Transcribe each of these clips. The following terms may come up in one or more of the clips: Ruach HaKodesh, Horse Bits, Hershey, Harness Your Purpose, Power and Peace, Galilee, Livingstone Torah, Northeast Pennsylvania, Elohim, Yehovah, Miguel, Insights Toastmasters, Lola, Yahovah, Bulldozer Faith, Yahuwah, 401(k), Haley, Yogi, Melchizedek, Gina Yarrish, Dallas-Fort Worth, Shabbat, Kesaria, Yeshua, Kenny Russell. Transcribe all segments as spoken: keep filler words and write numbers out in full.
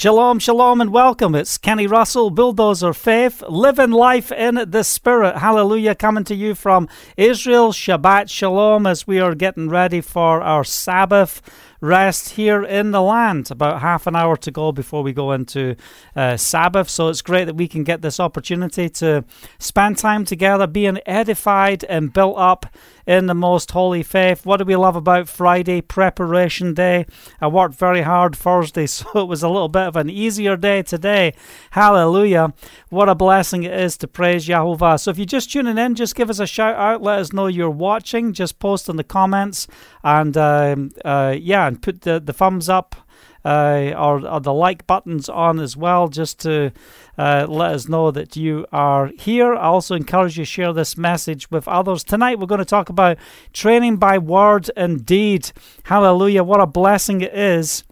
Shalom, shalom, and welcome. It's Kenny Russell, Bulldozer Faith, living life in the Spirit. Hallelujah, coming to you from Israel. Shabbat shalom, as we are getting ready for our Sabbath rest here in the land. About half an hour to go before we go into uh, Sabbath. So it's great that we can get this opportunity to spend time together, being edified and built up in the most holy faith. What do we love about Friday, preparation day? I worked very hard Thursday, so it was a little bit of an easier day today. Hallelujah. What a blessing it is to praise Yahuwah. So if you're just tuning in, just give us a shout out. Let us know you're watching. Just post in the comments and um, uh, yeah, and put the, the thumbs up uh, or, or the like buttons on as well, just to uh, let us know that you are here. I also encourage you to share this message with others. Tonight we're going to talk about training by word and deed. Hallelujah. What a blessing it is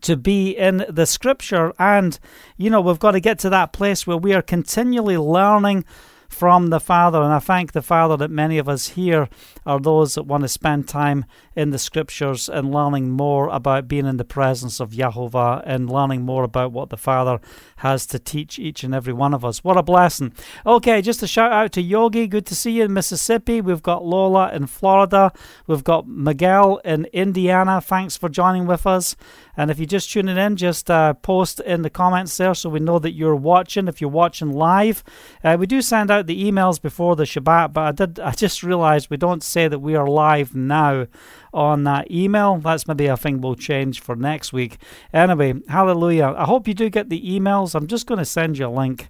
to be in the Scripture. And, you know, we've got to get to that place where we are continually learning from the Father. And I thank the Father that many of us here are those that want to spend time in the Scriptures and learning more about being in the presence of Yehovah and learning more about what the Father has to teach each and every one of us. What a blessing. Okay, just a shout out to Yogi. Good to see you in Mississippi. We've got Lola in Florida. We've got Miguel in Indiana. Thanks for joining with us. And if you're just tuning in, just uh, post in the comments there so we know that you're watching. If you're watching live, uh, we do send out the emails before the Shabbat, but I did. I just realized we don't say that we are live now on that email. That's maybe a thing we'll change for next week. Anyway, hallelujah. I hope you do get the emails. I'm just going to send you a link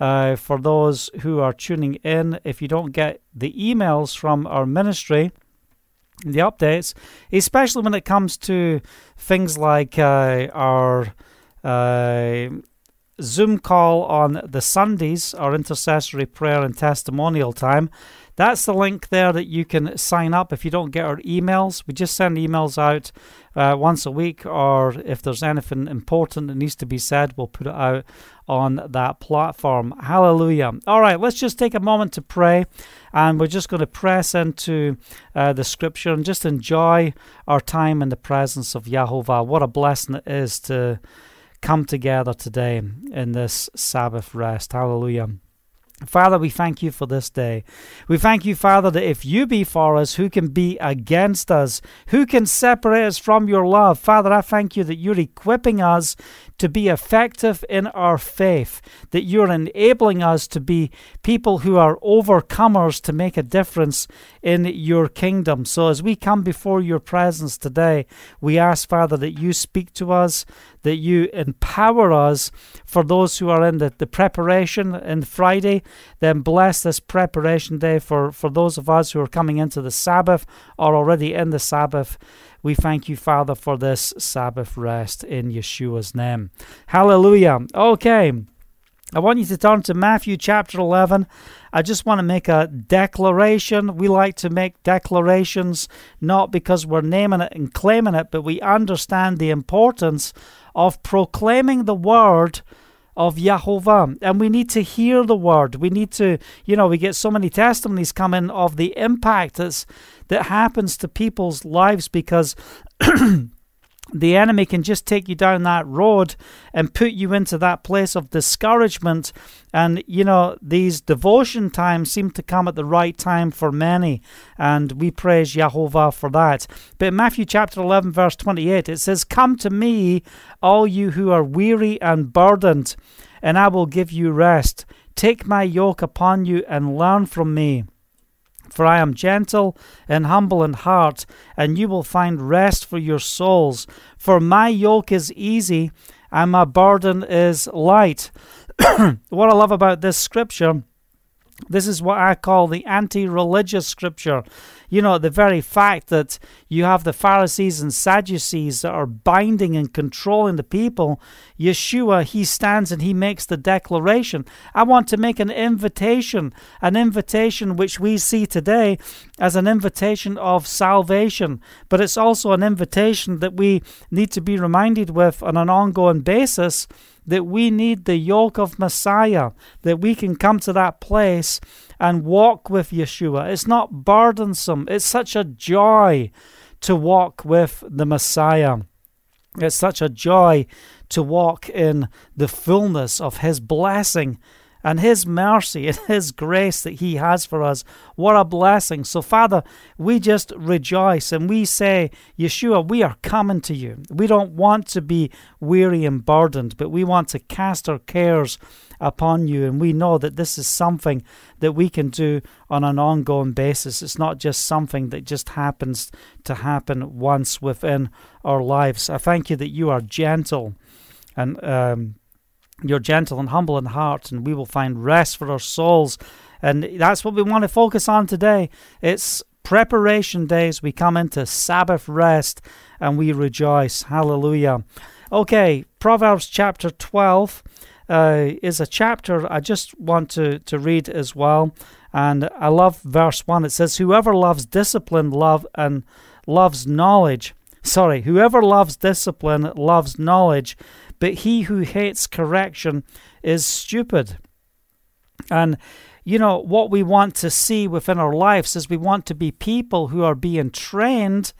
uh, for those who are tuning in. If you don't get the emails from our ministry, the updates, especially when it comes to things like uh, our uh, Zoom call on the Sundays, our intercessory prayer and testimonial time. That's the link there that you can sign up if you don't get our emails. We just send emails out uh, once a week, or if there's anything important that needs to be said, we'll put it out on that platform. Hallelujah. All right, let's just take a moment to pray, and we're just going to press into uh, the Scripture and just enjoy our time in the presence of Yehovah. What a blessing it is to come together today in this Sabbath rest. Hallelujah. Father, we thank you for this day. We thank you, Father, that if you be for us, who can be against us? Who can separate us from your love? Father, I thank you that you're equipping us to be effective in our faith, that you're enabling us to be people who are overcomers to make a difference in your kingdom. So as we come before your presence today, we ask, Father, that you speak to us, that you empower us for those who are in the, the preparation in Friday. Then bless this preparation day for, for those of us who are coming into the Sabbath or already in the Sabbath. We thank you, Father, for this Sabbath rest in Yeshua's name. Hallelujah. Okay, I want you to turn to Matthew chapter eleven. I just want to make a declaration. We like to make declarations, not because we're naming it and claiming it, but we understand the importance of proclaiming the word of Yehovah, and we need to hear the word. We need to, you know, we get so many testimonies coming of the impact that's, that happens to people's lives, because the enemy can just take you down that road and put you into that place of discouragement. And, you know, these devotion times seem to come at the right time for many, and we praise Yehovah for that. But in Matthew chapter eleven, verse twenty-eight, it says, "Come to me, all you who are weary and burdened, and I will give you rest. Take my yoke upon you and learn from me. For I am gentle and humble in heart, and you will find rest for your souls. For my yoke is easy, and my burden is light." What I love about this scripture, this is what I call the anti-religious scripture. You know, the very fact that you have the Pharisees and Sadducees that are binding and controlling the people, Yeshua, he stands and he makes the declaration. I want to make an invitation, an invitation which we see today as an invitation of salvation. But it's also an invitation that we need to be reminded with on an ongoing basis, that we need the yoke of Messiah, that we can come to that place and walk with Yeshua. It's not burdensome. It's such a joy to walk with the Messiah. It's such a joy to walk in the fullness of His blessing and His mercy and His grace that He has for us. What a blessing. So, Father, we just rejoice and we say, Yeshua, we are coming to you. We don't want to be weary and burdened, but we want to cast our cares upon you. And we know that this is something that we can do on an ongoing basis. It's not just something that just happens to happen once within our lives. I thank you that you are gentle and um you're gentle and humble in heart, and we will find rest for our souls. And that's what we want to focus on today. It's preparation days. We come into Sabbath rest and we rejoice. Hallelujah. Okay, Proverbs chapter twelve uh, is a chapter I just want to, to read as well. And I love verse one. It says, whoever loves discipline love and loves knowledge. Sorry, whoever loves discipline loves knowledge. But he who hates correction is stupid. And, you know, what we want to see within our lives is we want to be people who are being trained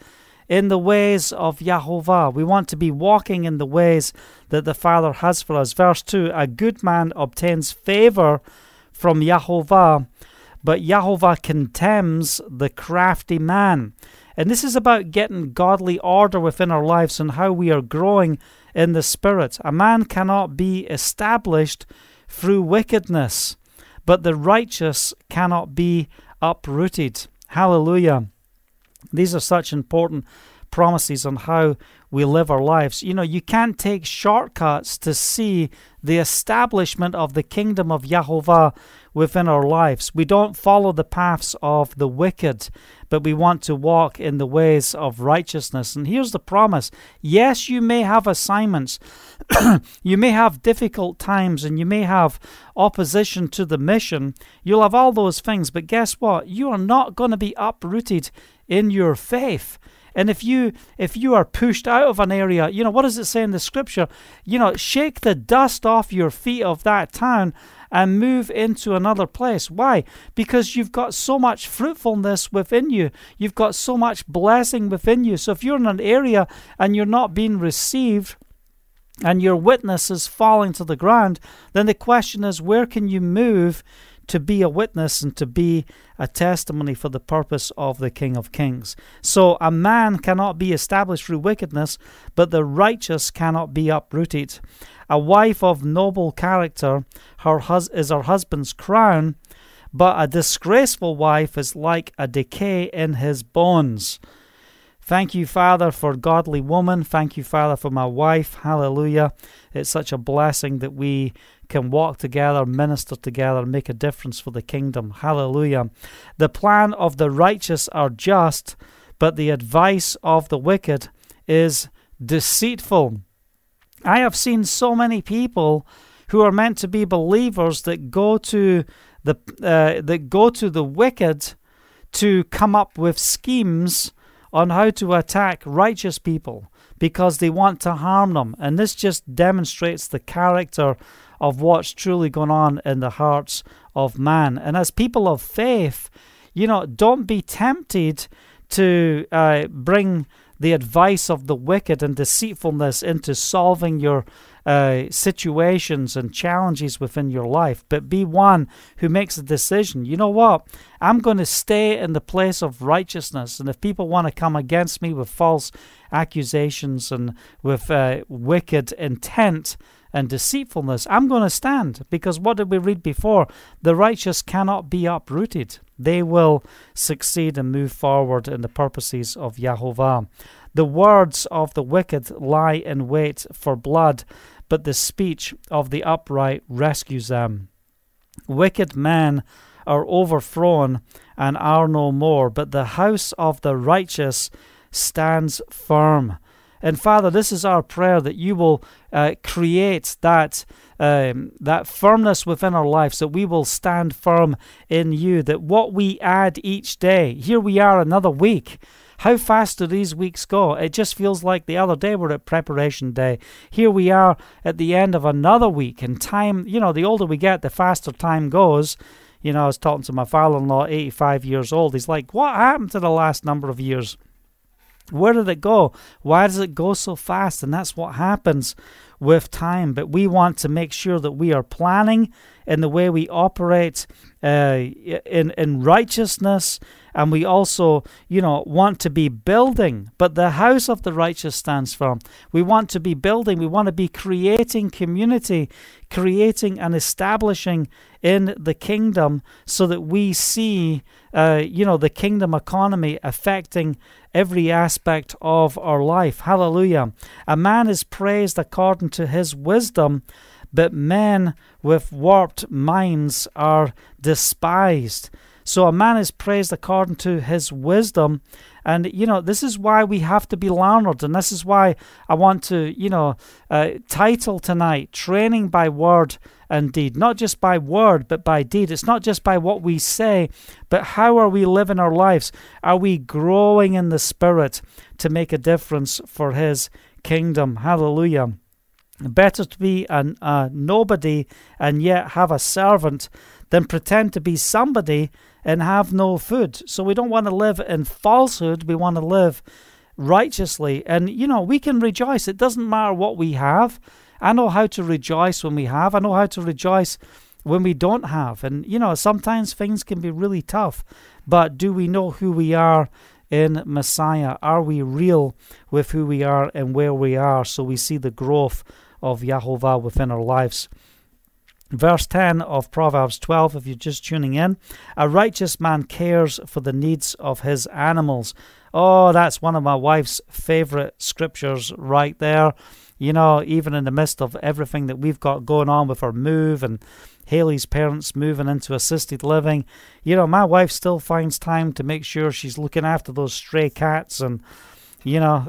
in the ways of Yahuwah. We want to be walking in the ways that the Father has for us. Verse two, a good man obtains favor from Yahuwah, but Yahuwah contemns the crafty man. And this is about getting godly order within our lives and how we are growing in the Spirit. A man cannot be established through wickedness, but the righteous cannot be uprooted. Hallelujah. These are such important promises on how we live our lives. You know, you can't take shortcuts to see the establishment of the kingdom of Yahuwah within our lives. We don't follow the paths of the wicked, but we want to walk in the ways of righteousness. And here's the promise. Yes, you may have assignments. You may have difficult times and you may have opposition to the mission. You'll have all those things, but guess what? You are not going to be uprooted in your faith. And if you if you are pushed out of an area, you know, what does it say in the scripture? You know, shake the dust off your feet of that town and move into another place. Why? Because you've got so much fruitfulness within you. You've got so much blessing within you. So if you're in an area and you're not being received and your witness is falling to the ground, then the question is, where can you move to be a witness and to be a testimony for the purpose of the King of Kings? So a man cannot be established through wickedness, but the righteous cannot be uprooted. A wife of noble character her hus- is her husband's crown, but a disgraceful wife is like a decay in his bones. Thank you, Father, for godly woman. Thank you, Father, for my wife. Hallelujah. It's such a blessing that we can walk together, minister together, make a difference for the kingdom. Hallelujah. The plan of the righteous are just, but the advice of the wicked is deceitful. I have seen so many people who are meant to be believers that go to the uh, that go to the wicked to come up with schemes on how to attack righteous people because they want to harm them. And this just demonstrates the character of what's truly going on in the hearts of man. And as people of faith, you know, don't be tempted to uh, bring the advice of the wicked and deceitfulness into solving your uh, situations and challenges within your life, but be one who makes a decision. You know what? I'm going to stay in the place of righteousness, and if people want to come against me with false accusations and with uh, wicked intent and deceitfulness, I'm going to stand, because what did we read before? The righteous cannot be uprooted. They will succeed and move forward in the purposes of Yahuwah. The words of the wicked lie in wait for blood, but the speech of the upright rescues them. Wicked men are overthrown and are no more, but the house of the righteous stands firm. And Father, this is our prayer, that you will uh, create that um, that firmness within our lives, that we will stand firm in you, that what we add each day, here we are another week. How fast do these weeks go? It just feels like the other day we're at preparation day. Here we are at the end of another week, and time, you know, the older we get, the faster time goes. You know, I was talking to my father-in-law, eighty-five years old. He's like, what happened to the last number of years? Where did it go? Why does it go so fast? And that's what happens with time, but we want to make sure that we are planning in the way we operate uh, in in righteousness, and we also, you know, want to be building. But the house of the righteous stands firm. We want to be building. We want to be creating community, creating and establishing in the kingdom, so that we see, uh, you know, the kingdom economy affecting every aspect of our life. Hallelujah. A man is praised according to his wisdom, but men with warped minds are despised. So a man is praised according to his wisdom. And, you know, this is why we have to be learned. And this is why I want to, you know, uh, title tonight, Training by Word and Deed. Not just by word, but by deed. It's not just by what we say, but how are we living our lives? Are we growing in the Spirit to make a difference for His kingdom? Hallelujah. Better to be a uh, nobody and yet have a servant than pretend to be somebody and have no food. So we don't want to live in falsehood. We want to live righteously. And, you know, we can rejoice. It doesn't matter what we have. I know how to rejoice when we have. I know how to rejoice when we don't have. And, you know, sometimes things can be really tough. But do we know who we are in Messiah? Are we real with who we are and where we are? So we see the growth of Yahuwah within our lives. Verse ten of Proverbs twelve, if you're just tuning in, a righteous man cares for the needs of his animals. Oh, that's one of my wife's favorite scriptures right there. You know, even in the midst of everything that we've got going on with our move and Haley's parents moving into assisted living, you know, my wife still finds time to make sure she's looking after those stray cats. And you know,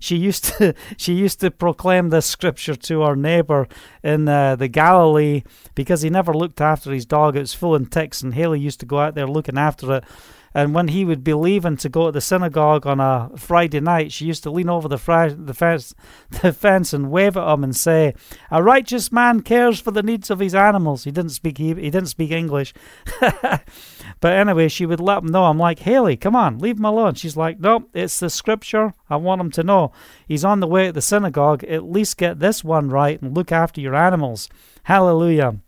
she used to she used to proclaim this scripture to our neighbor in uh, the Galilee, because he never looked after his dog. It was full of ticks, and Haley used to go out there looking after it. And when he would be leaving to go to the synagogue on a Friday night, she used to lean over the, fr- the, fence, the fence and wave at him and say, "A righteous man cares for the needs of his animals." He didn't speak he, he didn't speak English. But anyway, she would let him know. I'm like, "Haley, come on, leave him alone." She's like, "No, nope, it's the scripture. I want him to know. He's on the way to the synagogue. At least get this one right and look after your animals." Hallelujah.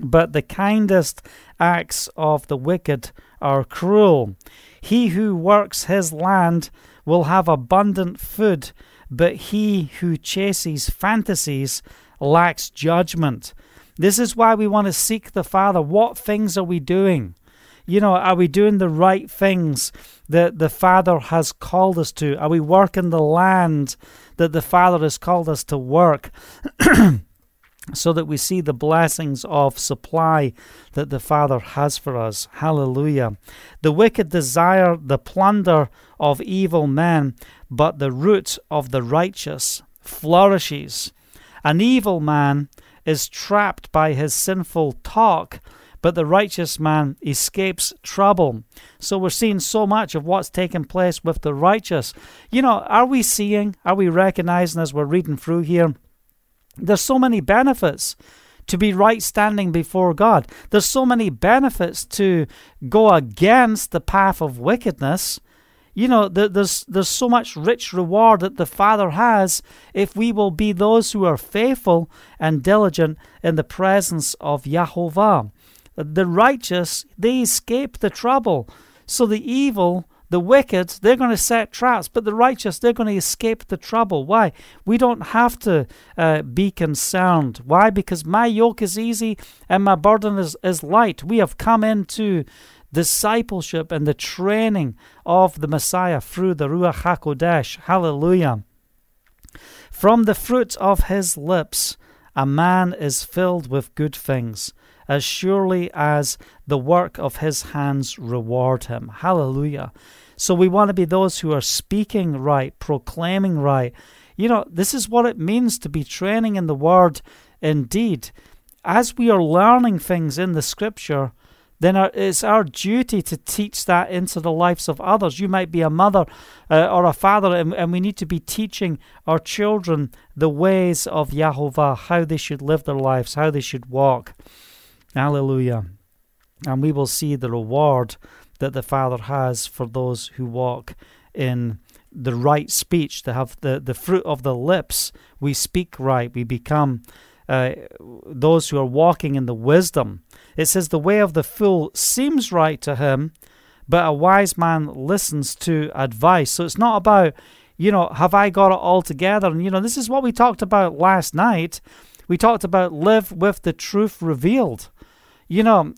But the kindest acts of the wicked are cruel. He who works his land will have abundant food, but he who chases fantasies lacks judgment. This is why we want to seek the Father. What things are we doing? You know, are we doing the right things that the Father has called us to? Are we working the land that the Father has called us to work? So that we see the blessings of supply that the Father has for us. Hallelujah. The wicked desire the plunder of evil men, but the root of the righteous flourishes. An evil man is trapped by his sinful talk, but the righteous man escapes trouble. So we're seeing so much of what's taking place with the righteous. You know, are we seeing, are we recognizing as we're reading through here, there's so many benefits to be right standing before God. There's so many benefits to go against the path of wickedness. You know, there's there's so much rich reward that the Father has if we will be those who are faithful and diligent in the presence of Yahovah. The righteous, they escape the trouble. So the evil, the wicked, they're going to set traps, but the righteous, they're going to escape the trouble. Why? We don't have to uh, be concerned. Why? Because my yoke is easy and my burden is, is light. We have come into discipleship and the training of the Messiah through the Ruach HaKodesh. Hallelujah. From the fruit of his lips, a man is filled with good things, as surely as the work of his hands reward him. Hallelujah. So we want to be those who are speaking right, proclaiming right. You know, this is what it means to be training in the Word indeed. As we are learning things in the Scripture, then our, it's our duty to teach that into the lives of others. You might be a mother uh, or a father, and, and we need to be teaching our children the ways of Yahovah, how they should live their lives, how they should walk. Hallelujah. And we will see the reward that the Father has for those who walk in the right speech, to have the, the fruit of the lips. We speak right. We become uh, those who are walking in the wisdom. It says, the way of the fool seems right to him, but a wise man listens to advice. So it's not about, you know, have I got it all together? And, you know, this is what we talked about last night. We talked about live with the truth revealed. You know,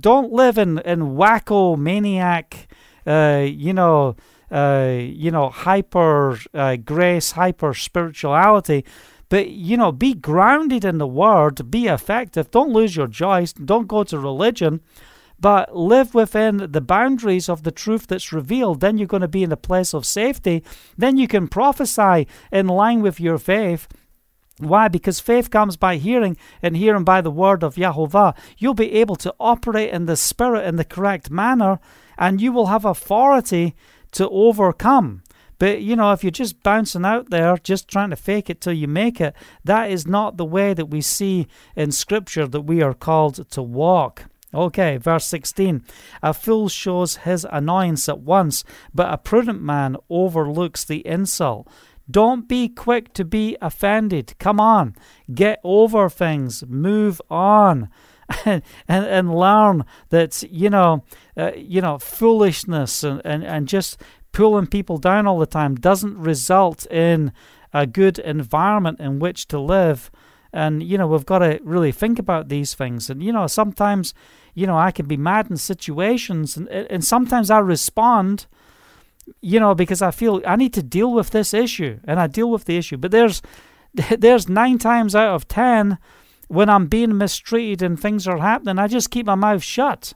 don't live in, in wacko, maniac, uh, you know, uh, you know, hyper uh, grace, hyper spirituality. But, you know, be grounded in the word, be effective. Don't lose your joy. Don't go to religion. But live within the boundaries of the truth that's revealed. Then you're going to be in a place of safety. Then you can prophesy in line with your faith. Why? Because faith comes by hearing, and hearing by the word of Yahuwah. You'll be able to operate in the Spirit in the correct manner, and you will have authority to overcome. But, you know, if you're just bouncing out there, just trying to fake it till you make it, that is not the way that we see in Scripture that we are called to walk. Okay, verse sixteen. A fool shows his annoyance at once, but a prudent man overlooks the insult. Don't be quick to be offended. Come on, get over things, move on, and and, and learn that, you know, uh, you know, foolishness and, and, and just pulling people down all the time doesn't result in a good environment in which to live. And, you know, we've got to really think about these things. And, you know, sometimes, you know, I can be mad in situations, and and sometimes I respond, you know, because I feel I need to deal with this issue, and I deal with the issue. But there's there's nine times out of ten when I'm being mistreated and things are happening, I just keep my mouth shut.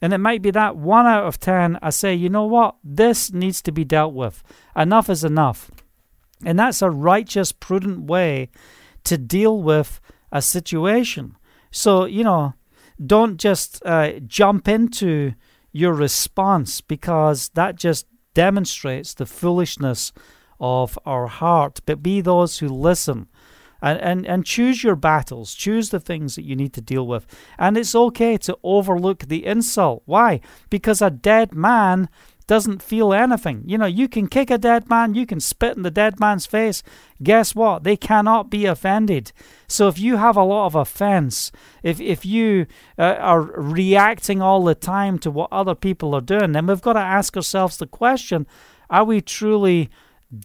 And it might be that one out of ten I say, you know what, this needs to be dealt with. Enough is enough. And that's a righteous, prudent way to deal with a situation. So, you know, don't just uh, jump into your response, because that just demonstrates the foolishness of our heart. But be those who listen, and, and, and choose your battles. Choose the things that you need to deal with. And it's okay to overlook the insult. Why? Because a dead man doesn't feel anything. You know, you can kick a dead man, you can spit in the dead man's face. Guess what? They cannot be offended. So if you have a lot of offense, if, if you uh, are reacting all the time to what other people are doing, then we've got to ask ourselves the question, are we truly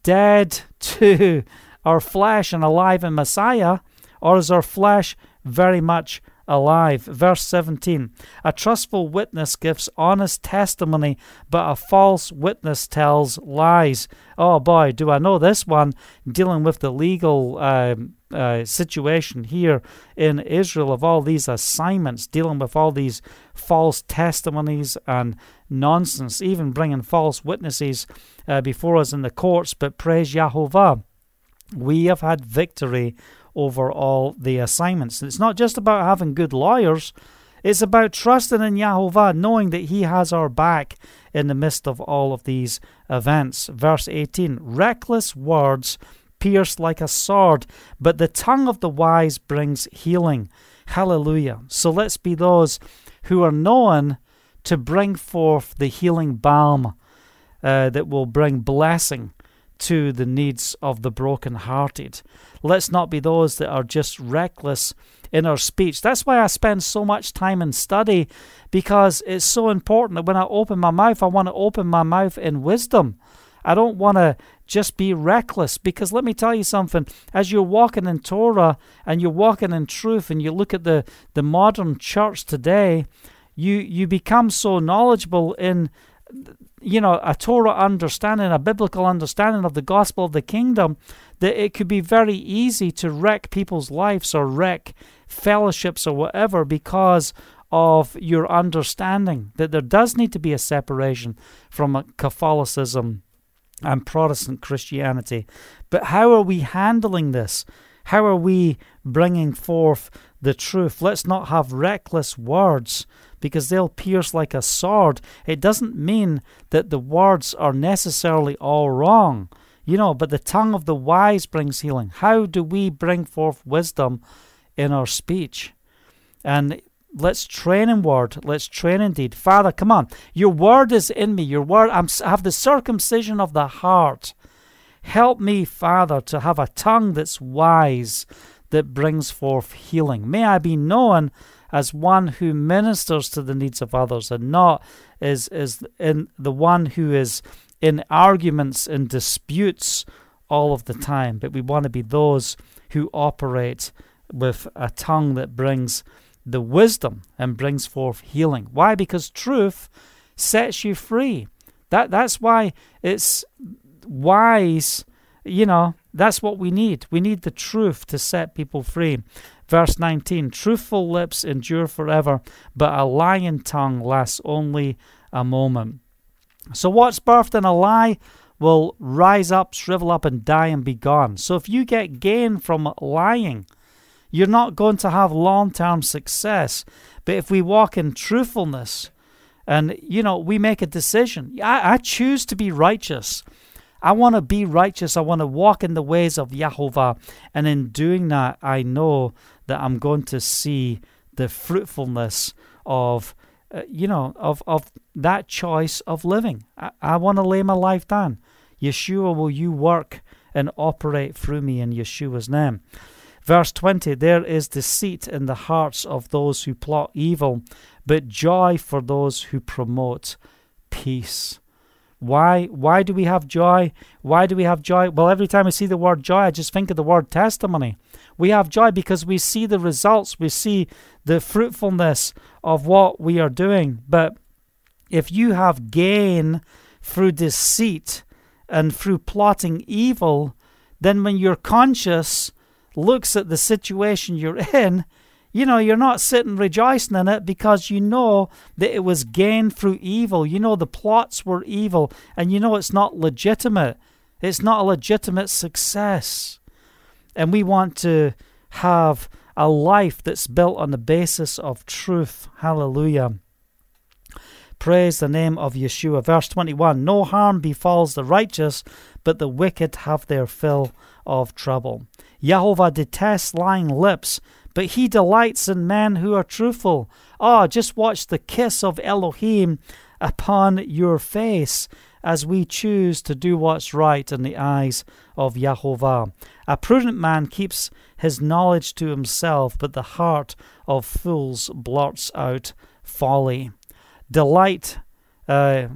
dead to our flesh and alive in Messiah? Or is our flesh very much alive? Verse seventeen. A trustful witness gives honest testimony, but a false witness tells lies. Oh boy, do I know this one, dealing with the legal uh, uh, situation here in Israel, of all these assignments, dealing with all these false testimonies and nonsense, even bringing false witnesses uh, before us in the courts. But praise Yahovah, we have had victory over all the assignments. It's not just about having good lawyers. It's about trusting in Yahovah, knowing that He has our back in the midst of all of these events. Verse eighteen, reckless words pierce like a sword, but the tongue of the wise brings healing. Hallelujah. So let's be those who are known to bring forth the healing balm uh, that will bring blessing to the needs of the brokenhearted. Let's not be those that are just reckless in our speech. That's why I spend so much time in study, because it's so important that when I open my mouth, I want to open my mouth in wisdom. I don't want to just be reckless, because let me tell you something, as you're walking in Torah and you're walking in truth, and you look at the, the modern church today, you, you become so knowledgeable in, you know, a Torah understanding, a biblical understanding of the gospel of the kingdom, that it could be very easy to wreck people's lives or wreck fellowships or whatever because of your understanding that there does need to be a separation from Catholicism and Protestant Christianity. But how are we handling this? How are we bringing forth the truth? Let's not have reckless words, because they'll pierce like a sword. It doesn't mean that the words are necessarily all wrong, you know, but the tongue of the wise brings healing. How do we bring forth wisdom in our speech? And Let's train in word. Let's train in deed. Father, come on. Your word is in me. Your word, I'm, I have the circumcision of the heart. Help me, Father, to have a tongue that's wise, that brings forth healing. May I be known as one who ministers to the needs of others and not is, is in the one who is in arguments and disputes all of the time. But we want to be those who operate with a tongue that brings the wisdom and brings forth healing. Why? Because truth sets you free. That That's why it's wise, you know, that's what we need. We need the truth to set people free. Verse nineteen, truthful lips endure forever, but a lying tongue lasts only a moment. So what's birthed in a lie will rise up, shrivel up, and die and be gone. So if you get gain from lying, you're not going to have long-term success. But if we walk in truthfulness and, you know, we make a decision. I, I choose to be righteous. I want to be righteous. I want to walk in the ways of Yehovah. And in doing that, I know that I'm going to see the fruitfulness of, uh, you know, of, of that choice of living. I, I want to lay my life down. Yeshua, will you work and operate through me in Yeshua's name? Verse twenty, there is deceit in the hearts of those who plot evil, but joy for those who promote peace. Why? Why do we have joy? Why do we have joy? Well, every time I see the word joy, I just think of the word testimony. We have joy because we see the results. We see the fruitfulness of what we are doing. But if you have gain through deceit and through plotting evil, then when you're conscious, looks at the situation you're in, you know, you're not sitting rejoicing in it because you know that it was gained through evil. You know the plots were evil and you know it's not legitimate. It's not a legitimate success. And we want to have a life that's built on the basis of truth. Hallelujah. Praise the name of Yeshua. Verse twenty-one, no harm befalls the righteous, but the wicked have their fill of trouble. Yehovah detests lying lips, but he delights in men who are truthful. Ah, oh, just watch the kiss of Elohim upon your face as we choose to do what's right in the eyes of Yehovah. A prudent man keeps his knowledge to himself, but the heart of fools blots out folly. Delight, uh,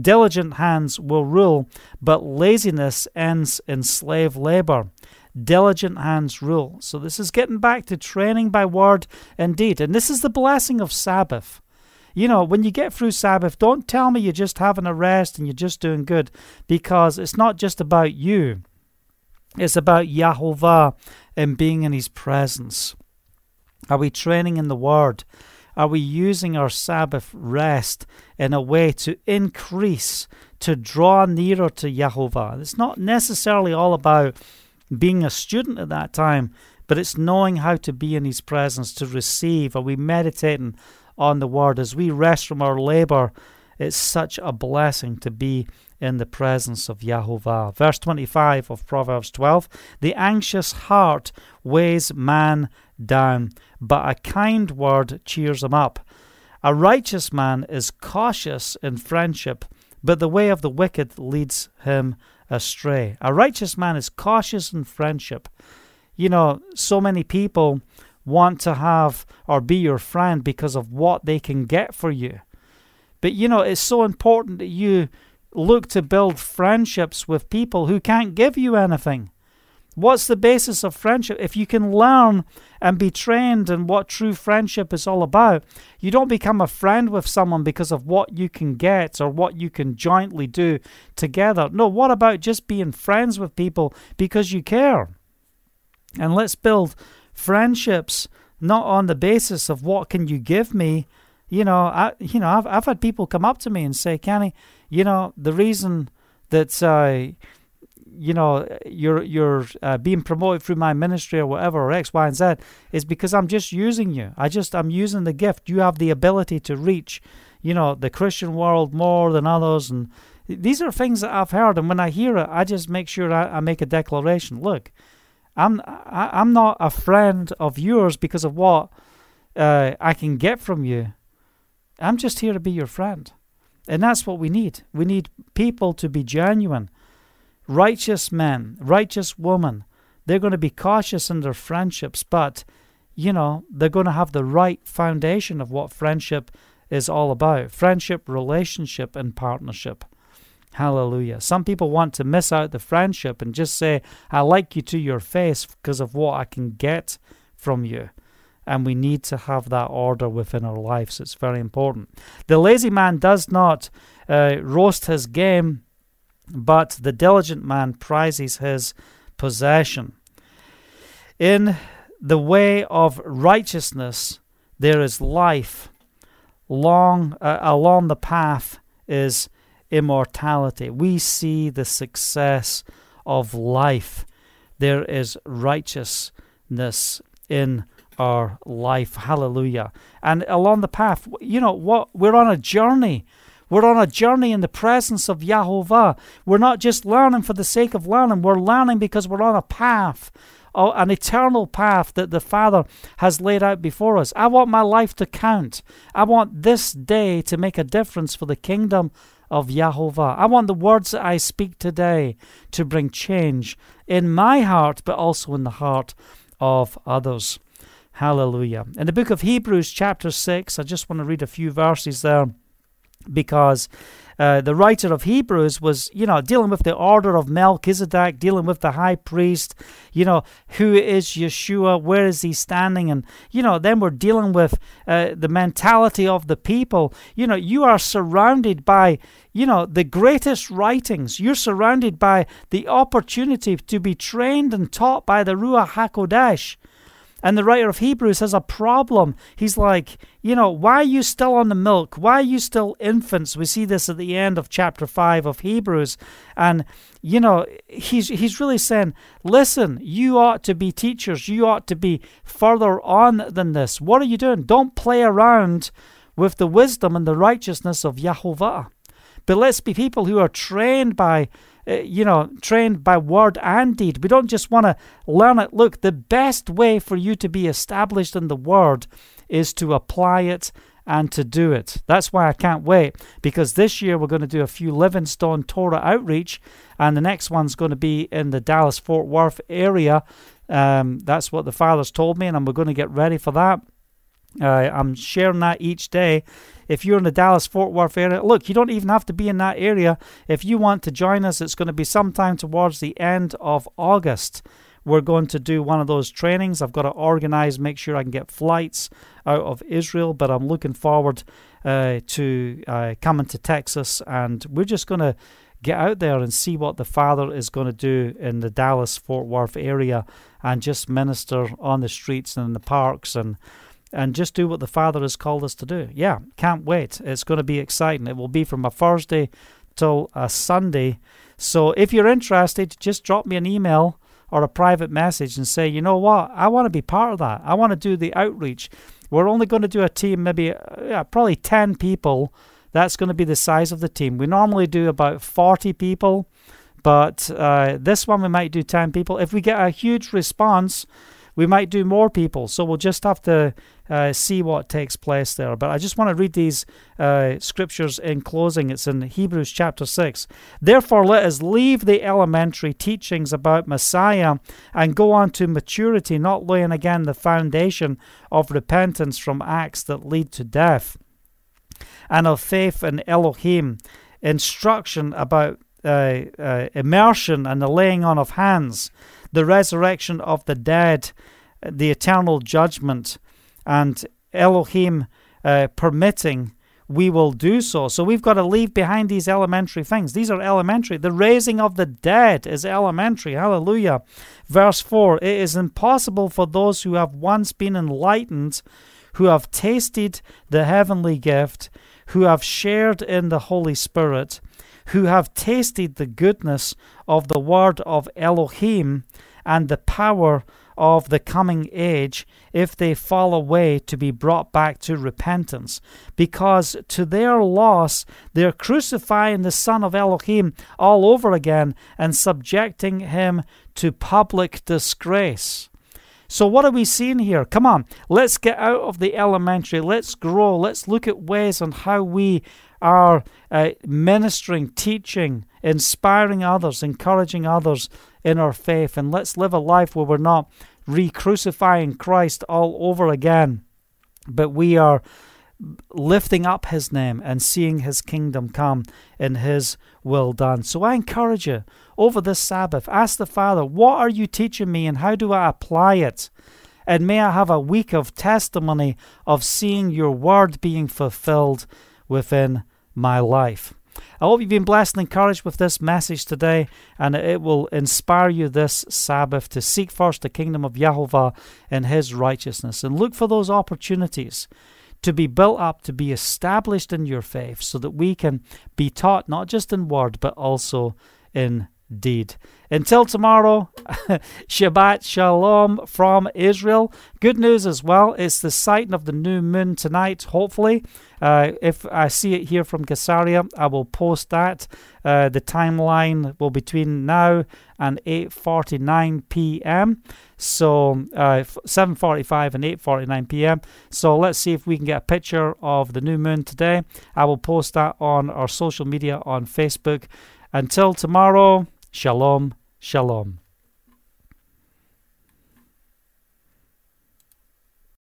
diligent hands will rule, but laziness ends in slave labor. Diligent hands rule. So this is getting back to training by word and deed. And this is the blessing of Sabbath. You know, when you get through Sabbath, don't tell me you're just having a rest and you're just doing good, because it's not just about you. It's about Yehovah and being in his presence. Are we training in the word? Are we using our Sabbath rest in a way to increase, to draw nearer to Yehovah? It's not necessarily all about being a student at that time, but it's knowing how to be in his presence, to receive. Are we meditating on the word? As we rest from our labor, it's such a blessing to be in the presence of Yehovah. Verse twenty-five of Proverbs twelve, the anxious heart weighs man down, but a kind word cheers him up. A righteous man is cautious in friendship, but the way of the wicked leads him astray. A righteous man is cautious in friendship. You know, so many people want to have or be your friend because of what they can get for you. But, you know, it's so important that you look to build friendships with people who can't give you anything. What's the basis of friendship? If you can learn and be trained in what true friendship is all about, you don't become a friend with someone because of what you can get or what you can jointly do together. No, what about just being friends with people because you care? And let's build friendships not on the basis of what can you give me. You know, I, you know, I've I've had people come up to me and say, Kenny, you know, the reason that I... Uh, you know, you're you're uh, being promoted through my ministry or whatever, or X, Y, and Z, is because I'm just using you. I just, I'm using the gift. You have the ability to reach, you know, the Christian world more than others. And these are things that I've heard. And when I hear it, I just make sure I, I make a declaration. Look, I'm, I, I'm not a friend of yours because of what uh, I can get from you. I'm just here to be your friend. And that's what we need. We need people to be genuine, righteous men, righteous women. They're going to be cautious in their friendships, but, you know, they're going to have the right foundation of what friendship is all about. Friendship, relationship, and partnership. Hallelujah. Some people want to miss out the friendship and just say, I like you to your face because of what I can get from you. And we need to have that order within our lives. It's very important. The lazy man does not uh, roast his game, but the diligent man prizes his possession. In the way of righteousness, there is life. Long, uh, along the path is immortality. We see the success of life. There is righteousness in our life. Hallelujah. And along the path, you know what? We're on a journey. We're on a journey in the presence of Yahuwah. We're not just learning for the sake of learning. We're learning because we're on a path, an eternal path that the Father has laid out before us. I want my life to count. I want this day to make a difference for the kingdom of Yahuwah. I want the words that I speak today to bring change in my heart, but also in the heart of others. Hallelujah. In the book of Hebrews chapter six, I just want to read a few verses there, because uh, the writer of Hebrews was, you know, dealing with the order of Melchizedek, dealing with the high priest, you know, who is Yeshua, where is he standing? And, you know, then we're dealing with uh, the mentality of the people. You know, you are surrounded by, you know, the greatest writings. You're surrounded by the opportunity to be trained and taught by the Ruach HaKodesh. And the writer of Hebrews has a problem. He's like, you know, why are you still on the milk? Why are you still infants? We see this at the end of chapter five of Hebrews. And, you know, he's he's really saying, listen, you ought to be teachers. You ought to be further on than this. What are you doing? Don't play around with the wisdom and the righteousness of Yahuwah. But let's be people who are trained by Uh, you know, trained by word and deed. We don't just want to learn it. Look, the best way for you to be established in the word is to apply it and to do it. That's why I can't wait, because this year we're going to do a few Livingstone Torah outreach, and the next one's going to be in the Dallas-Fort Worth area. Um, that's what the Father's told me, and we're going to get ready for that. Uh, I'm sharing that each day. If you're in the Dallas-Fort Worth area, look, you don't even have to be in that area. If you want to join us, it's going to be sometime towards the end of August. We're going to do one of those trainings. I've got to organize, make sure I can get flights out of Israel, but I'm looking forward uh, to uh, coming to Texas, and we're just going to get out there and see what the Father is going to do in the Dallas-Fort Worth area, and just minister on the streets and in the parks, and And just do what the Father has called us to do. Yeah, can't wait. It's going to be exciting. It will be from a Thursday till a Sunday. So if you're interested, just drop me an email or a private message and say, you know what, I want to be part of that. I want to do the outreach. We're only going to do a team, maybe yeah, probably ten people. That's going to be the size of the team. We normally do about forty people, but uh, this one we might do ten people. If we get a huge response, we might do more people, so we'll just have to uh, see what takes place there. But I just want to read these uh, scriptures in closing. It's in Hebrews chapter six. Therefore, let us leave the elementary teachings about Messiah and go on to maturity, not laying again the foundation of repentance from acts that lead to death, and of faith in Elohim, instruction about uh, uh, immersion and the laying on of hands, the resurrection of the dead, the eternal judgment, and Elohim uh, permitting, we will do so. So we've got to leave behind these elementary things. These are elementary. The raising of the dead is elementary. Hallelujah. Verse four, it is impossible for those who have once been enlightened, who have tasted the heavenly gift, who have shared in the Holy Spirit, who have tasted the goodness of the word of Elohim and the power of the coming age, if they fall away, to be brought back to repentance. Because to their loss, they're crucifying the Son of Elohim all over again and subjecting him to public disgrace. So what are we seeing here? Come on, let's get out of the elementary. Let's grow. Let's look at ways on how we are uh, ministering, teaching, inspiring others, encouraging others in our faith. And let's live a life where we're not re-crucifying Christ all over again, but we are lifting up his name and seeing his kingdom come and his will done. So I encourage you over this Sabbath, ask the Father, what are you teaching me and how do I apply it? And may I have a week of testimony of seeing your word being fulfilled within my life. I hope you've been blessed and encouraged with this message today, and it will inspire you this Sabbath to seek first the kingdom of Yahuwah and his righteousness, and look for those opportunities to be built up, to be established in your faith, so that we can be taught not just in word but also in deed. Until tomorrow, Shabbat Shalom from Israel. Good news as well, it's the sighting of the new moon tonight, hopefully. Uh, if I see it here from Kesaria, I will post that. Uh, the timeline will between now and eight forty-nine p m So uh, seven forty-five and eight forty-nine p m So let's see if we can get a picture of the new moon today. I will post that on our social media on Facebook. Until tomorrow, Shalom, Shalom.